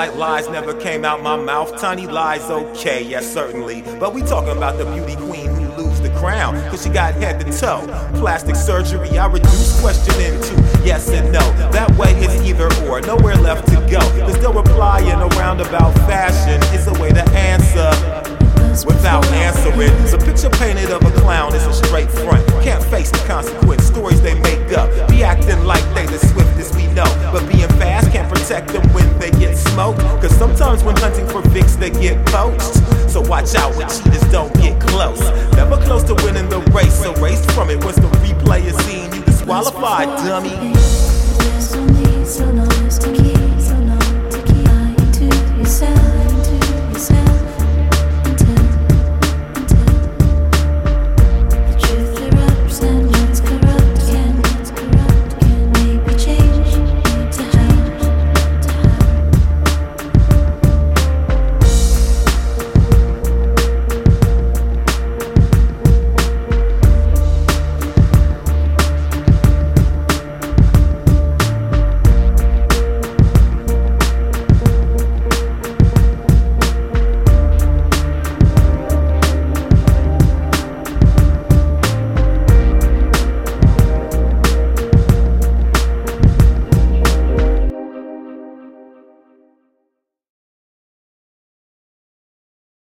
like lies never came out my mouth. Tiny lies, okay, yes, certainly. But we talking about the beauty queen who lose the crown, cause she got head to toe. Plastic surgery, I reduce questioning to yes and no. That way it's either or, nowhere left to go. There's no reply in a roundabout fashion. It's a way to answer without answering. So picture painted of a clown is a straight front. Can't face the consequence, stories they make up. Be acting like they the swiftest we know, but being fast can't protect them when they get smoked. Cause sometimes when hunting for Vicks they get poached. So watch out when cheaters don't get close. Never close to winning the race, erased from it. Once the replay is seen, you disqualified, dummy.